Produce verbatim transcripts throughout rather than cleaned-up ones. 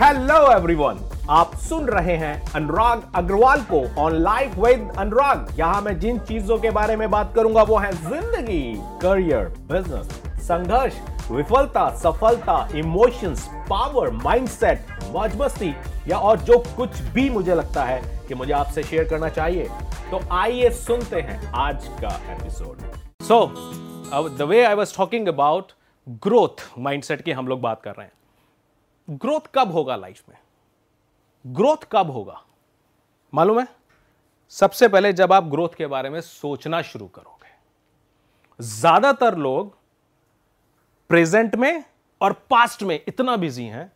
Hello everyone, आप सुन रहे हैं अनुराग अग्रवाल को ऑन लाइफ विद अनुराग। यहाँ मैं जिन चीजों के बारे में बात करूंगा वो है जिंदगी, करियर, बिजनेस, संघर्ष, विफलता, सफलता, इमोशंस, पावर, माइंडसेट, मौज मस्ती या और जो कुछ भी मुझे लगता है कि मुझे आपसे शेयर करना चाहिए। तो आइए सुनते हैं आज का episode. So the way I was talking about growth mindset की हम लोग बात कर रहे हैं। ग्रोथ कब होगा लाइफ में? ग्रोथ कब होगा मालूम है? सबसे पहले जब आप ग्रोथ के बारे में सोचना शुरू करोगे। ज्यादातर लोग प्रेजेंट में और पास्ट में इतना बिजी हैं,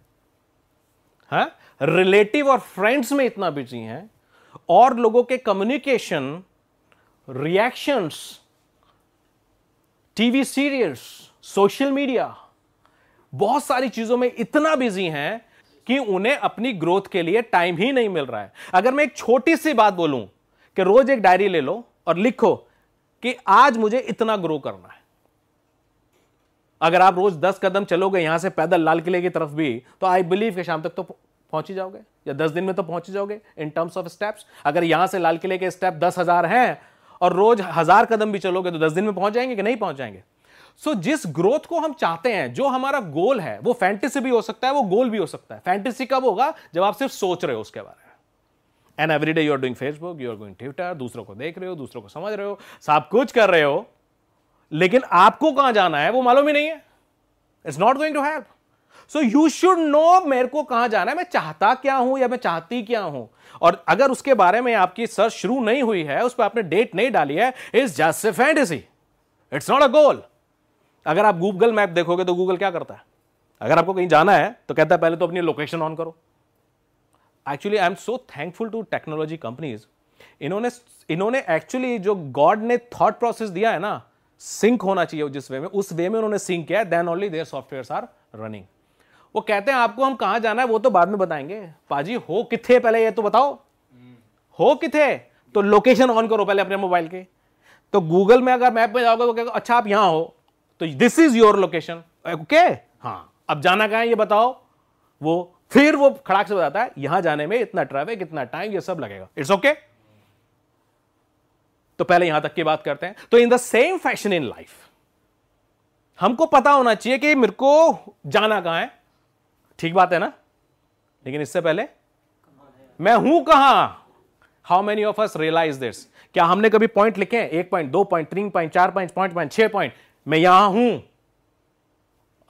हाँ? रिलेटिव और फ्रेंड्स में इतना बिजी हैं और लोगों के communication, reactions, TV serials, social media, बहुत सारी चीजों में इतना बिजी हैं कि उन्हें अपनी ग्रोथ के लिए टाइम ही नहीं मिल रहा है। अगर मैं एक छोटी सी बात बोलूं कि रोज एक डायरी ले लो और लिखो कि आज मुझे इतना ग्रो करना है। अगर आप रोज दस कदम चलोगे यहां से पैदल लाल किले की तरफ भी, तो आई बिलीव कि शाम तक तो पहुंच ही जाओगे या दस दिन में तो पहुंच ही जाओगे इन टर्म्स ऑफ स्टेप्स। अगर यहां से लाल किले के स्टेप दस हजार हैं और रोज हजार कदम भी चलोगे तो दस दिन में पहुंच जाएंगे कि नहीं पहुंच जाएंगे? सो जिस ग्रोथ को हम चाहते हैं, जो हमारा गोल है, वो फैंटेसी भी हो सकता है, वो गोल भी हो सकता है। फैंटेसी कब होगा? जब आप सिर्फ सोच रहे हो उसके बारे में। And every day you are doing Facebook, you are going Twitter, दूसरों को देख रहे हो, दूसरों को समझ रहे हो, सब कुछ कर रहे हो, लेकिन आपको कहां जाना है वो मालूम ही नहीं है। It's not going to help. So you should know मेरे को कहां जाना है, मैं चाहता क्या हूं या मैं चाहती क्या हूं। और अगर उसके बारे में आपकी सर्च शुरू नहीं हुई है, उस पर आपने डेट नहीं डाली है, it's just a fantasy, it's not a goal. अगर आप गूगल मैप देखोगे तो गूगल क्या करता है? अगर आपको कहीं जाना है तो कहता है पहले तो अपनी लोकेशन ऑन करो। Actually I am so thankful to technology companies. इन्होंने इन्होंने एक्चुअली जो गॉड ने थॉट प्रोसेस दिया है ना, सिंक होना चाहिए जिस वे में, उस वे में उन्होंने सिंक किया। Then only their softwares are running. वो कहते हैं आपको हम कहां जाना है वो तो बाद में बताएंगे, पाजी हो किथे पहले ये तो बताओ, हो किथे, तो लोकेशन ऑन करो पहले अपने मोबाइल के। तो गूगल में अगर मैप में जाओगे तो कहते अच्छा आप यहां हो, तो this is your location, okay हाँ अब जाना कहां है ये बताओ। वो फिर वो खड़ाक से बताता है यहां जाने में इतना ट्रैफिक, इतना टाइम, ये सब लगेगा, इट्स ओके okay? तो पहले यहां तक की बात करते हैं। तो in the same fashion in life हमको पता होना चाहिए कि मेरे को जाना कहां है, ठीक बात है ना? लेकिन इससे पहले मैं हूं कहां, how many of us realise this? क्या हमने कभी पॉइंट लिखे हैं? एक पॉइंट, दो पॉइंट, तीन पॉइंट, चार पॉइंट, पांच पॉइंट, छह पॉइंट, मैं यहां हूं।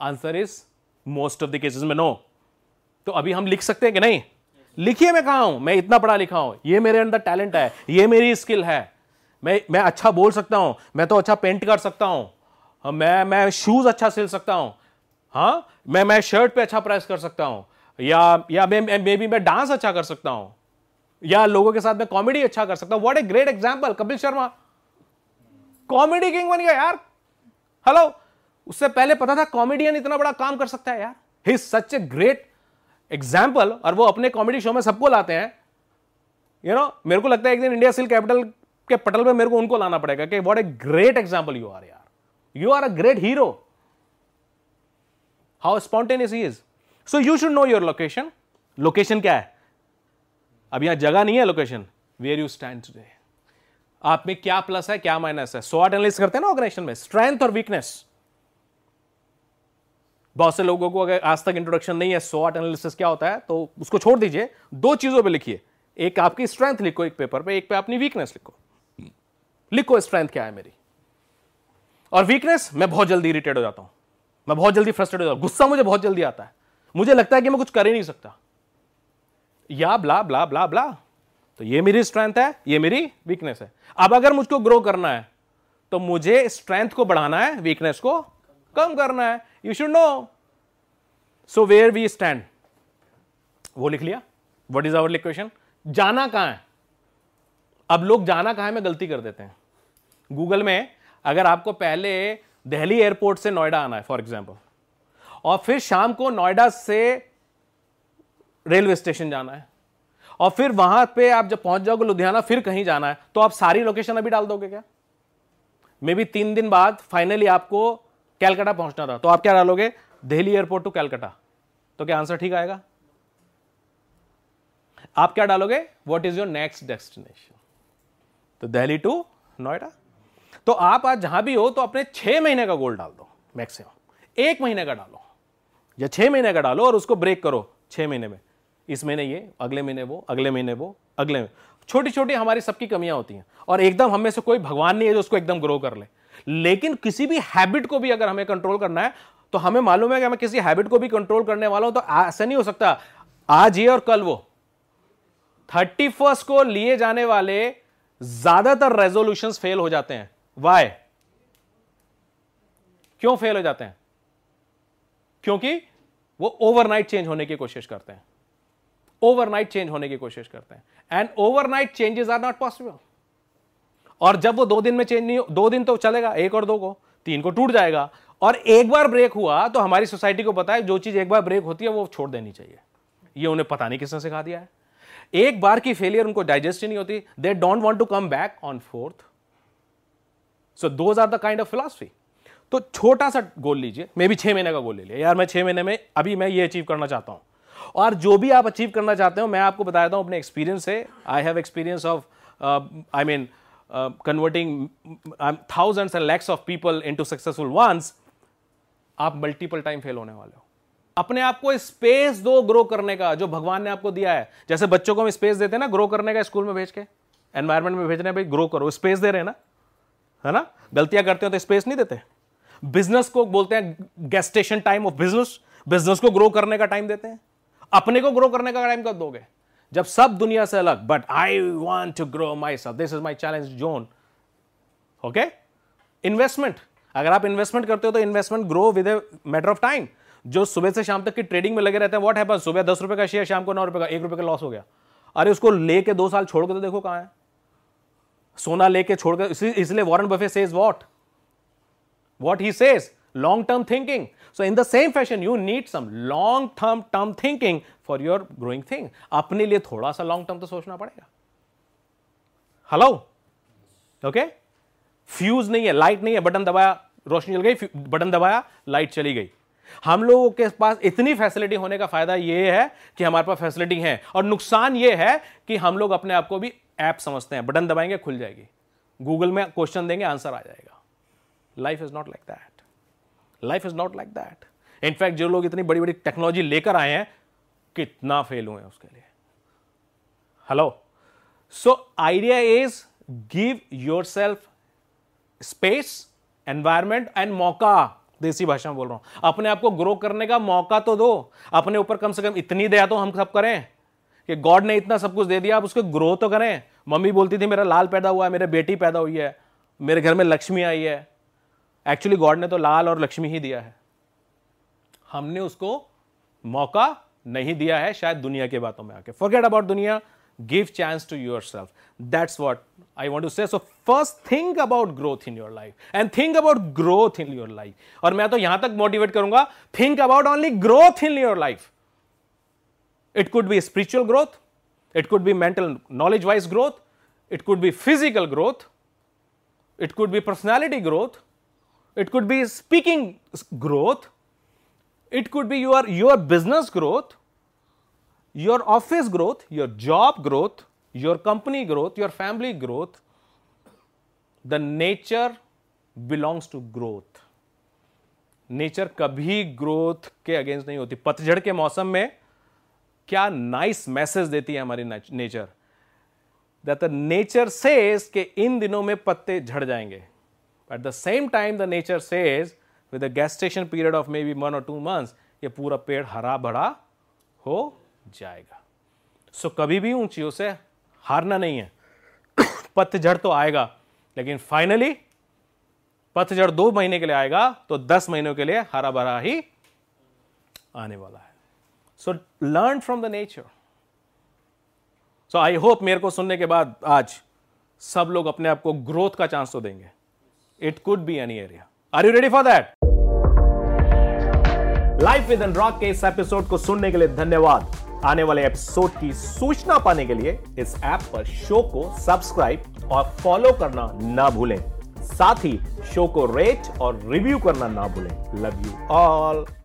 Answer is most of the cases में नो। तो अभी हम लिख सकते हैं कि नहीं? लिखिए मैं कहां हूं, मैं इतना पढ़ा लिखा हूं, ये मेरे अंदर टैलेंट है, ये मेरी स्किल है, मैं मैं अच्छा बोल सकता हूं, मैं तो अच्छा पेंट कर सकता हूं, मैं मैं शूज अच्छा सिल सकता हूं, हाँ मैं मैं शर्ट पे अच्छा प्रेस कर सकता हूं, या या मे मे बी मैं डांस अच्छा कर सकता हूं, या लोगों के साथ मैं कॉमेडी अच्छा कर सकता हूं। What a great example, Kapil Sharma comedy king बन गया यार। हेलो, उससे पहले पता था कॉमेडियन इतना बड़ा काम कर सकता है यार? He is such a great example. और वो अपने कॉमेडी शो में सबको लाते हैं, यू नो। मेरे को लगता है एक दिन इंडिया स्किल कैपिटल के पटल में मेरे को उनको लाना पड़ेगा कि what a great example you are यार, you are a great hero, how spontaneous he is. So you should know your location. Location क्या है? अब यहां जगह नहीं है location, where you stand today, आप में क्या प्लस है क्या माइनस है। स्वॉट एनालिसिस करते हैं ना ऑर्गेनाइजेशन में, स्ट्रेंथ और वीकनेस। बहुत से लोगों को अगर आज तक इंट्रोडक्शन नहीं है स्वॉट एनालिसिस क्या होता है तो उसको छोड़ दीजिए। दो चीजों पर लिखिए, एक आपकी स्ट्रेंथ लिखो एक पेपर पे, एक पे अपनी वीकनेस लिखो। लिखो स्ट्रेंथ क्या है मेरी और वीकनेस, मैं बहुत जल्दी इरिटेट हो जाता हूं, मैं बहुत जल्दी फ्रस्ट्रेट हो जाता हूं, गुस्सा मुझे बहुत जल्दी आता है, मुझे लगता है कि मैं कुछ कर ही नहीं सकता या ब्ला ब्ला ब्ला ब्ला। तो ये मेरी स्ट्रेंथ है, ये मेरी वीकनेस है। अब अगर मुझको ग्रो करना है तो मुझे स्ट्रेंथ को बढ़ाना है, वीकनेस को कम करना है। You should know so where we stand. वो लिख लिया, व्हाट इज आवर इक्वेशन, जाना कहां है। अब लोग जाना कहां है में गलती कर देते हैं। गूगल में अगर आपको पहले दिल्ली एयरपोर्ट से नोएडा आना है फॉर एग्जांपल, और फिर शाम को नोएडा से रेलवे स्टेशन जाना है, और फिर वहां पे आप जब पहुंच जाओगे लुधियाना फिर कहीं जाना है, तो आप सारी लोकेशन अभी डाल दोगे क्या? मे बी तीन दिन बाद फाइनली आपको कैलकाटा पहुंचना था, तो आप क्या डालोगे? Delhi airport to Calcutta. तो क्या आंसर ठीक आएगा? आप क्या डालोगे, what is your next destination, तो दिल्ली टू नोएडा। तो आप आज जहां भी हो तो अपने छह महीने का गोल डाल दो, मैक्सिमम एक महीने का डालो या छह महीने का डालो और उसको ब्रेक करो छह महीने में, इस महीने ये, अगले महीने वो, अगले महीने वो, अगले महीने। छोटी छोटी हमारी सबकी कमियां होती हैं और एकदम हम में से कोई भगवान नहीं है जो उसको एकदम ग्रो कर ले, लेकिन किसी भी हैबिट को भी अगर हमें कंट्रोल करना है तो हमें मालूम है कि मैं किसी हैबिट को भी कंट्रोल करने वाला हूं, तो ऐसा नहीं हो सकता आज ये और कल वो। थर्टी फर्स्ट को लिए जाने वाले ज्यादातर रेजोल्यूशंस फेल हो जाते हैं। व्हाई, क्यों फेल हो जाते हैं? क्योंकि वो ओवरनाइट चेंज होने की कोशिश करते हैं, ओवरनाइट चेंज होने की कोशिश करते हैं and overnight changes are not possible. और जब वो दो दिन में चेंज नहीं, दो दिन तो चलेगा, एक और दो को, तीन को टूट जाएगा। और एक बार ब्रेक हुआ तो हमारी सोसाइटी को पता है जो चीज एक बार ब्रेक होती है वो छोड़ देनी चाहिए, ये उन्हें पता नहीं किसने सिखा दिया है। एक बार की फेलियर उनको डाइजेस्ट नहीं होती, they don't want to come back on forth. So those are the kind of philosophy. तो छोटा सा गोल लीजिए, मे बी छह महीने का गोल ले लिया, यार मैं छह महीने में अभी मैं ये अचीव करना चाहता हूँ। और जो भी आप अचीव करना चाहते हो, मैं आपको बता देता हूं अपने एक्सपीरियंस से। I have experience of I mean converting thousands and lakhs of people into successful ones. आप मल्टीपल टाइम फेल होने वाले हो। अपने आप को स्पेस दो ग्रो करने का जो भगवान ने आपको दिया है। जैसे बच्चों को हम स्पेस देते हैं ना ग्रो करने का, स्कूल में भेज के, एनवायरमेंट में भेज रहे हैं, भाई ग्रो करो, स्पेस दे रहे हैं ना, है ना। गलतियां करते हो तो स्पेस नहीं देते। बिजनेस को बोलते हैं gestation time of business, business को ग्रो करने का टाइम देते हैं, अपने को ग्रो करने का टाइम कब दोगे? जब सब दुनिया से अलग, but I want to grow myself, this is my challenge zone. Okay, investment, अगर आप इन्वेस्टमेंट करते हो तो investment grow with a matter of time. जो सुबह से शाम तक की ट्रेडिंग में लगे रहते हैं, व्हाट हैपेंस, सुबह दस रुपए का शेयर, शाम को नौ रुपए का, एक रुपए का लॉस हो गया। अरे उसको लेके दो साल छोड़ के तो देखो कहां है, सोना लेके छोड़ के। इसलिए Warren Buffett says what what he says, long term thinking. So in the same fashion you need some long term term thinking for your growing thing. अपने लिए थोड़ा सा long term तो सोचना पड़ेगा। hello, okay, फ्यूज नहीं है, light नहीं है, बटन दबाया रोशनी जल गई, बटन दबाया लाइट चली गई। हम लोगों के पास इतनी फैसिलिटी होने का फायदा यह है कि हमारे पास फैसिलिटी है, और नुकसान यह है कि हम लोग अपने आप को भी ऐप समझते हैं, बटन दबाएंगे खुल जाएगी, गूगल में क्वेश्चन देंगे आंसर आ जाएगा। Life is not like that, life is not like that. In fact जो लोग इतनी बड़ी बड़ी टेक्नोलॉजी लेकर आए हैं, कितना फेल हुए हैं उसके लिए। Hello, so idea is give yourself space, environment and मौका। देसी भाषा में बोल रहा हूं, अपने आप को ग्रो करने का मौका तो दो, अपने ऊपर कम से कम इतनी दया तो हम सब करें कि गॉड ने इतना सब कुछ दे दिया, आप उसको ग्रो तो करें। मम्मी बोलती थी मेरा लाल पैदा हुआ है, मेरे बेटी पैदा हुई है, मेरे घर में लक्ष्मी आई है। एक्चुअली गॉड ने तो लाल और लक्ष्मी ही दिया है, हमने उसको मौका नहीं दिया है शायद दुनिया की बातों में आके। फॉरगेट अबाउट दुनिया, give chance to yourself, that's what I want to say. So first think about growth in your life and think about growth in your life. और मैं तो यहां तक मोटिवेट करूंगा, think about only growth in your life. It could be spiritual growth, it could be mental knowledge wise growth, it could be physical growth, it could be personality growth, it could be speaking growth, it could be your your business growth, your office growth, your job growth, your company growth, your family growth. The nature belongs to growth. nature कभी growth के against नहीं होती। पतझड़ के मौसम में क्या nice message देती है हमारी nature, that the nature says के इन दिनों में पत्ते झड़ जाएंगे। At the same time the nature says with a gestation period of maybe one or two months ये पूरा पेड़ हरा भरा हो जाएगा। सो so, कभी भी ऊंचियों से हारना नहीं है। पतझड़ तो आएगा, लेकिन फाइनली पतझड़ दो महीने के लिए आएगा तो दस महीनों के लिए हरा भरा ही आने वाला है। So learn from the nature. So I hope मेरे को सुनने के बाद आज सब लोग अपने आप को ग्रोथ का चांस तो देंगे। It could be any area. Are you ready for that? Life with Anurag के इस एपिसोड को सुनने के लिए धन्यवाद। आने वाले एपिसोड की सूचना पाने के लिए इस ऐप पर शो को सब्सक्राइब और फॉलो करना ना भूलें। साथ ही शो को रेट और रिव्यू करना ना भूलें। Love you all.